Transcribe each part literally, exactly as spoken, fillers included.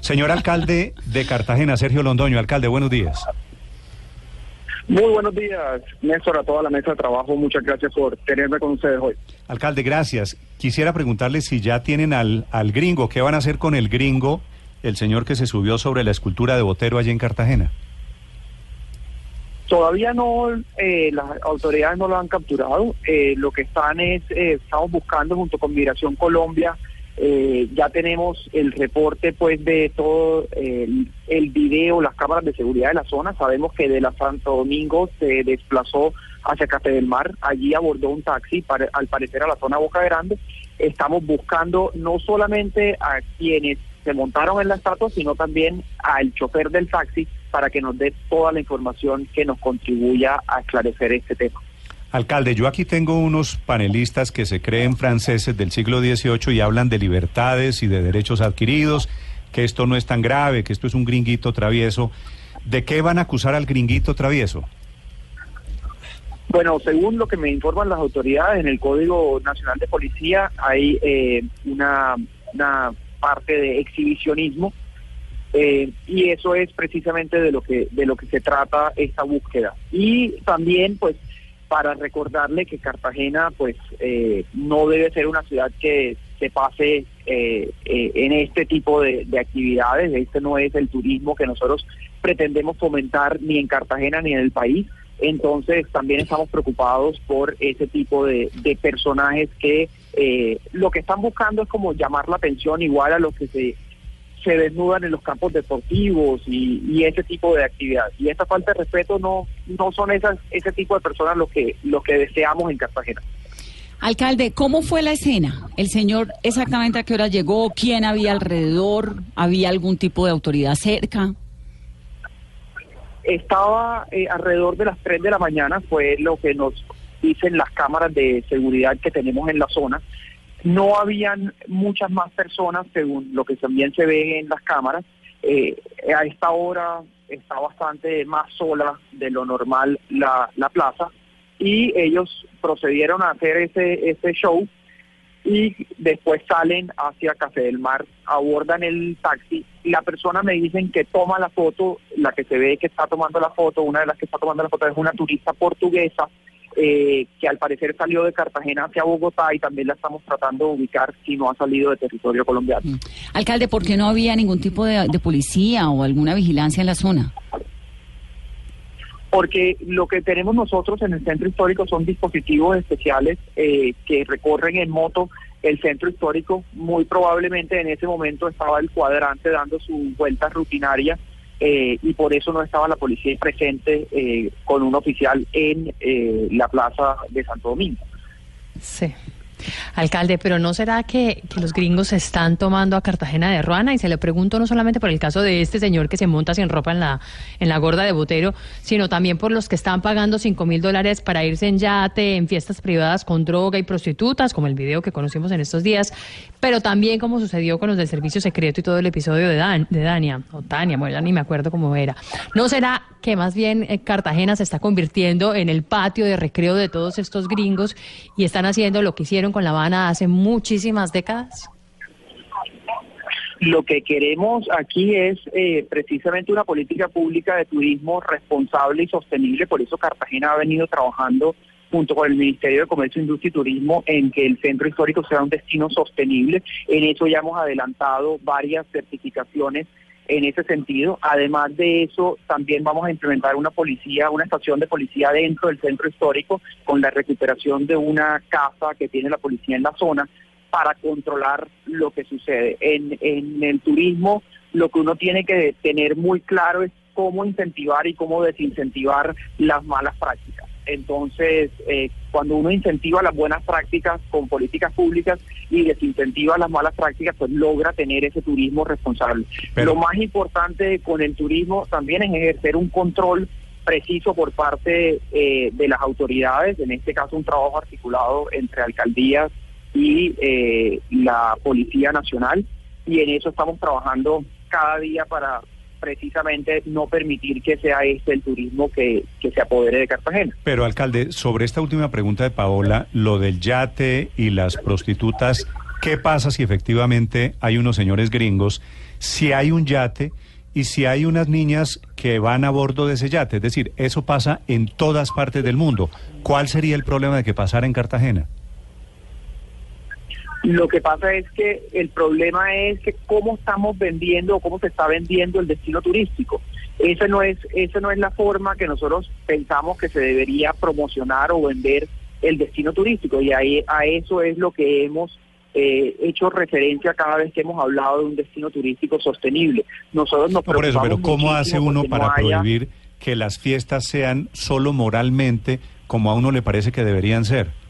Señor alcalde de Cartagena, Sergio Londoño. Alcalde, buenos días. Muy buenos días, Néstor, a toda la mesa de trabajo. Muchas gracias por tenerme con ustedes hoy. Alcalde, gracias. Quisiera preguntarle si ya tienen al, al gringo. ¿Qué van a hacer con el gringo, el señor que se subió sobre la escultura de Botero allí en Cartagena? Todavía no, eh, las autoridades no lo han capturado. Eh, lo que están es, eh, estamos buscando junto con Migración Colombia. Eh, ya tenemos el reporte pues de todo eh, el video, las cámaras de seguridad de la zona. Sabemos que de la Santo Domingo se desplazó hacia Café del Mar, allí abordó un taxi, para, al parecer a la zona Boca Grande. Estamos buscando no solamente a quienes se montaron en la estatua, sino también al chofer del taxi para que nos dé toda la información que nos contribuya a esclarecer este tema. Alcalde, yo aquí tengo unos panelistas que se creen franceses del siglo dieciocho y hablan de libertades y de derechos adquiridos, que esto no es tan grave, que esto es un gringuito travieso. ¿De qué van a acusar al gringuito travieso? Bueno, según lo que me informan las autoridades, en el Código Nacional de Policía hay eh, una, una parte de exhibicionismo eh, y eso es precisamente de lo que de lo que se trata esta búsqueda. Y también, pues, para recordarle que Cartagena pues eh, no debe ser una ciudad que se pase eh, eh, en este tipo de, de actividades. Este no es el turismo que nosotros pretendemos fomentar ni en Cartagena ni en el país. Entonces también estamos preocupados por ese tipo de, de personajes que eh, lo que están buscando es como llamar la atención, igual a los que se, se desnudan en los campos deportivos y, y ese tipo de actividad. Y esta falta de respeto no no son esas ese tipo de personas los que los que deseamos en Cartagena. Alcalde, ¿cómo fue la escena? ¿El señor exactamente a qué hora llegó? ¿Quién había alrededor? ¿Había algún tipo de autoridad cerca? Estaba eh, alrededor de las tres de la mañana, fue lo que nos dicen las cámaras de seguridad que tenemos en la zona. No habían muchas más personas, según lo que también se ve en las cámaras. Eh, a esta hora está bastante más sola de lo normal la, la plaza, y ellos procedieron a hacer ese, ese show y después salen hacia Café del Mar, abordan el taxi. La persona me dicen que toma la foto, la que se ve que está tomando la foto, una de las que está tomando la foto es una turista portuguesa, Eh, que al parecer salió de Cartagena hacia Bogotá y también la estamos tratando de ubicar si no ha salido de territorio colombiano. Mm. Alcalde, ¿por qué no había ningún tipo de, de policía o alguna vigilancia en la zona? Porque lo que tenemos nosotros en el centro histórico son dispositivos especiales eh, que recorren en moto el centro histórico. Muy probablemente en ese momento estaba el cuadrante dando su vuelta rutinaria. Eh, y por eso no estaba la policía presente eh, con un oficial en eh, la plaza de Santo Domingo. Sí. Alcalde, pero ¿no será que, que los gringos se están tomando a Cartagena de ruana? Y se le pregunto no solamente por el caso de este señor que se monta sin ropa en la en la gorda de Botero, sino también por los que están pagando cinco mil dólares para irse en yate, en fiestas privadas con droga y prostitutas, como el video que conocimos en estos días, pero también como sucedió con los del servicio secreto y todo el episodio de, Dan, de Dania, o Tania, bueno, ya ni me acuerdo cómo era. ¿No será que más bien Cartagena se está convirtiendo en el patio de recreo de todos estos gringos y están haciendo lo que hicieron con La Habana hace muchísimas décadas? Lo que queremos aquí es eh, precisamente una política pública de turismo responsable y sostenible. Por eso Cartagena ha venido trabajando junto con el Ministerio de Comercio, Industria y Turismo en que el centro histórico sea un destino sostenible. En eso ya hemos adelantado varias certificaciones en ese sentido. Además de eso, también vamos a implementar una policía, una estación de policía dentro del centro histórico, con la recuperación de una casa que tiene la policía en la zona para controlar lo que sucede. En, en el turismo, lo que uno tiene que tener muy claro es cómo incentivar y cómo desincentivar las malas prácticas. Entonces, eh, cuando uno incentiva las buenas prácticas con políticas públicas y desincentiva las malas prácticas, pues logra tener ese turismo responsable. Pero lo más importante con el turismo también es ejercer un control preciso por parte eh, de las autoridades, en este caso un trabajo articulado entre alcaldías y eh, la Policía Nacional, y en eso estamos trabajando cada día para precisamente no permitir que sea este el turismo que, que se apodere de Cartagena. Pero, alcalde, sobre esta última pregunta de Paola, lo del yate y las prostitutas, ¿qué pasa si efectivamente hay unos señores gringos, si hay un yate y si hay unas niñas que van a bordo de ese yate? Es decir, eso pasa en todas partes del mundo. ¿Cuál sería el problema de que pasara en Cartagena? Lo que pasa es que el problema es que cómo estamos vendiendo o cómo se está vendiendo el destino turístico. Esa no es, esa no es la forma que nosotros pensamos que se debería promocionar o vender el destino turístico, y ahí, a eso es lo que hemos eh, hecho referencia cada vez que hemos hablado de un destino turístico sostenible. Nosotros nos no por eso, pero ¿cómo hace uno para no haya... prohibir que las fiestas sean solo moralmente como a uno le parece que deberían ser?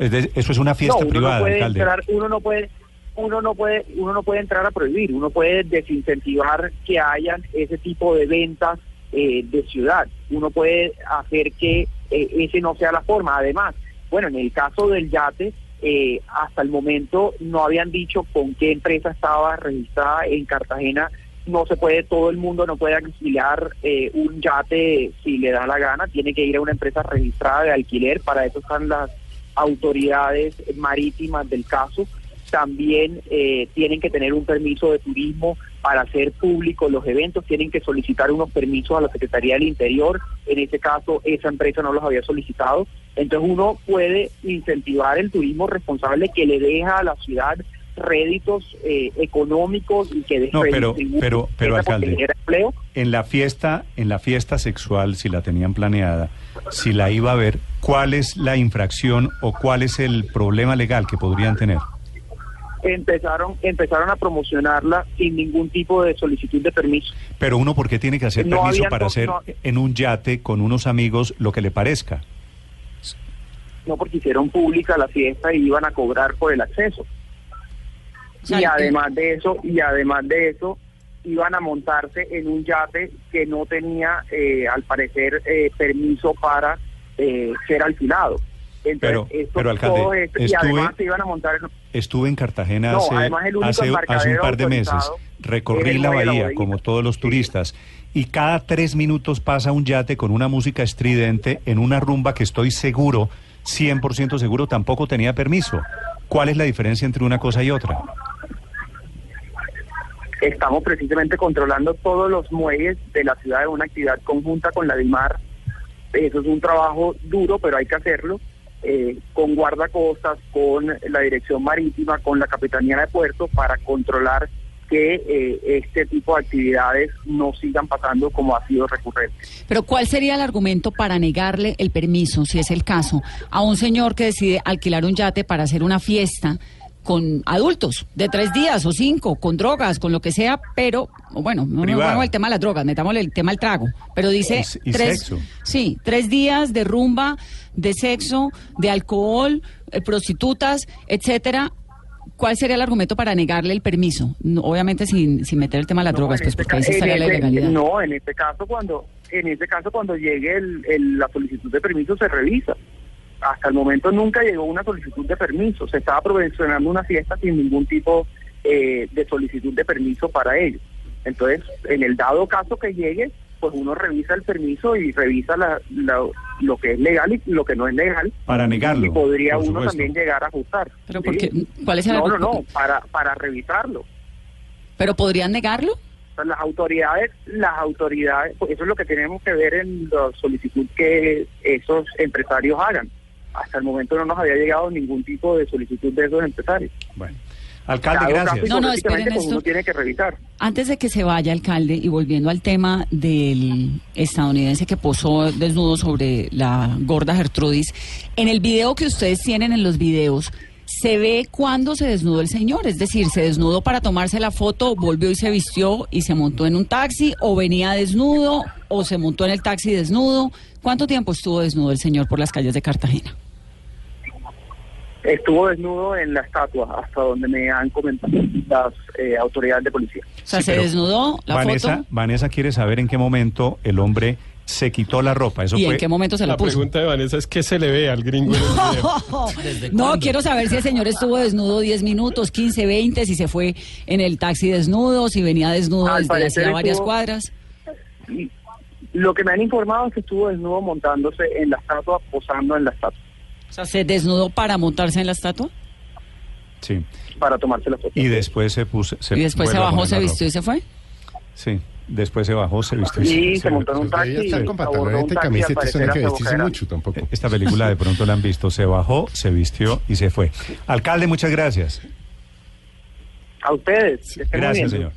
Eso es una fiesta no, privada, no alcalde. Entrar, uno no puede, uno no puede, uno no puede entrar a prohibir. Uno puede desincentivar que hayan ese tipo de ventas eh, de ciudad. Uno puede hacer que eh, ese no sea la forma. Además, bueno, en el caso del yate, eh, hasta el momento no habían dicho con qué empresa estaba registrada en Cartagena. No se puede, todo el mundo no puede alquilar eh, un yate si le da la gana. Tiene que ir a una empresa registrada de alquiler. Para eso están las autoridades marítimas del caso. También eh, tienen que tener un permiso de turismo para hacer públicos los eventos, tienen que solicitar unos permisos a la Secretaría del Interior, en este caso esa empresa no los había solicitado. Entonces uno puede incentivar el turismo responsable que le deja a la ciudad réditos eh, económicos y que no, pero pero pero alcalde, en la fiesta en la fiesta sexual, si la tenían planeada, si la iba a ver, ¿cuál es la infracción o cuál es el problema legal que podrían tener? Empezaron empezaron a promocionarla sin ningún tipo de solicitud de permiso. Pero uno, ¿por qué tiene que hacer no permiso habían, para no, hacer no, en un yate con unos amigos lo que le parezca? No, porque hicieron pública la fiesta y iban a cobrar por el acceso. Y además de eso, y además de eso, iban a montarse en un yate que no tenía, eh, al parecer, eh, permiso para eh, ser alquilado. Entonces, pero, esto, pero alcalde, todo esto, estuve, y además se iban a montar en... estuve en Cartagena no, hace, hace, hace un par de meses, recorrí la bahía como todos los turistas, y cada tres minutos pasa un yate con una música estridente en una rumba que estoy seguro, cien por ciento seguro, tampoco tenía permiso. ¿Cuál es la diferencia entre una cosa y otra? Estamos precisamente controlando todos los muelles de la ciudad, de una actividad conjunta con la DIMAR. Eso es un trabajo duro, pero hay que hacerlo, eh, con guardacostas, con la Dirección Marítima, con la Capitanía de Puertos, para controlar que eh, este tipo de actividades no sigan pasando como ha sido recurrente. Pero ¿cuál sería el argumento para negarle el permiso, si es el caso, a un señor que decide alquilar un yate para hacer una fiesta con adultos de tres días o cinco, con drogas, con lo que sea, pero, bueno, no metamos el tema de las drogas, metamos el tema del trago, pero dice y, y tres, sexo. Sí, tres días de rumba, de sexo, de alcohol, eh, prostitutas, etcétera. ¿Cuál sería el argumento para negarle el permiso? No, obviamente sin, sin meter el tema de las no, drogas, pues este porque ahí se estaría este, la ilegalidad. No, en este caso cuando, en este caso cuando llegue el, el, la solicitud de permiso se revisa. Hasta el momento nunca llegó una solicitud de permiso. Se estaba provisionando una fiesta sin ningún tipo eh, de solicitud de permiso para ello. Entonces, en el dado caso que llegue, pues uno revisa el permiso y revisa la, la, lo que es legal y lo que no es legal. Para negarlo. Y podría uno también llegar a ajustar. ¿Pero por qué? ¿Cuál es el argumento? No, no, no, para, para revisarlo. ¿Pero podrían negarlo? Las autoridades, las autoridades, pues eso es lo que tenemos que ver en la solicitud que esos empresarios hagan. Hasta el momento no nos había llegado ningún tipo de solicitud de esos empresarios. Bueno, alcalde, cada gracias. No, no, esperen esto. Uno tiene que revisar. Antes de que se vaya, alcalde, y volviendo al tema del estadounidense que posó desnudo sobre la gorda Gertrudis, en el video que ustedes tienen en los videos, se ve cuando se desnudó el señor, es decir, se desnudó para tomarse la foto, volvió y se vistió y se montó en un taxi, o venía desnudo, o se montó en el taxi desnudo. ¿Cuánto tiempo estuvo desnudo el señor por las calles de Cartagena? Estuvo desnudo en la estatua, hasta donde me han comentado las eh, autoridades de policía. O sea, sí, se desnudó la Vanessa, foto. Vanessa quiere saber en qué momento el hombre se quitó la ropa. Eso ¿Y fue... en qué momento se la, la puso? La pregunta de Vanessa es ¿qué se le ve al gringo en el video? ¿Desde no, cuándo? Quiero saber si el señor estuvo desnudo diez minutos, quince, veinte, si se fue en el taxi desnudo, si venía desnudo al desde hacía varias estuvo... cuadras. Lo que me han informado es que estuvo desnudo montándose en la estatua, posando en la estatua. O sea, ¿se desnudó para montarse en la estatua? Sí. Para tomarse la foto. Y después se puso... Se y después se bajó, se vistió y se fue. Sí, después se bajó, se vistió y se fue. Sí, se montó en un taxi. Estar con pantaloneta y camiseta, eso no hay que vestirse mucho tampoco. Esta película de pronto la han visto. Se bajó, se vistió y se fue. Alcalde, muchas gracias. A ustedes. Gracias, señor.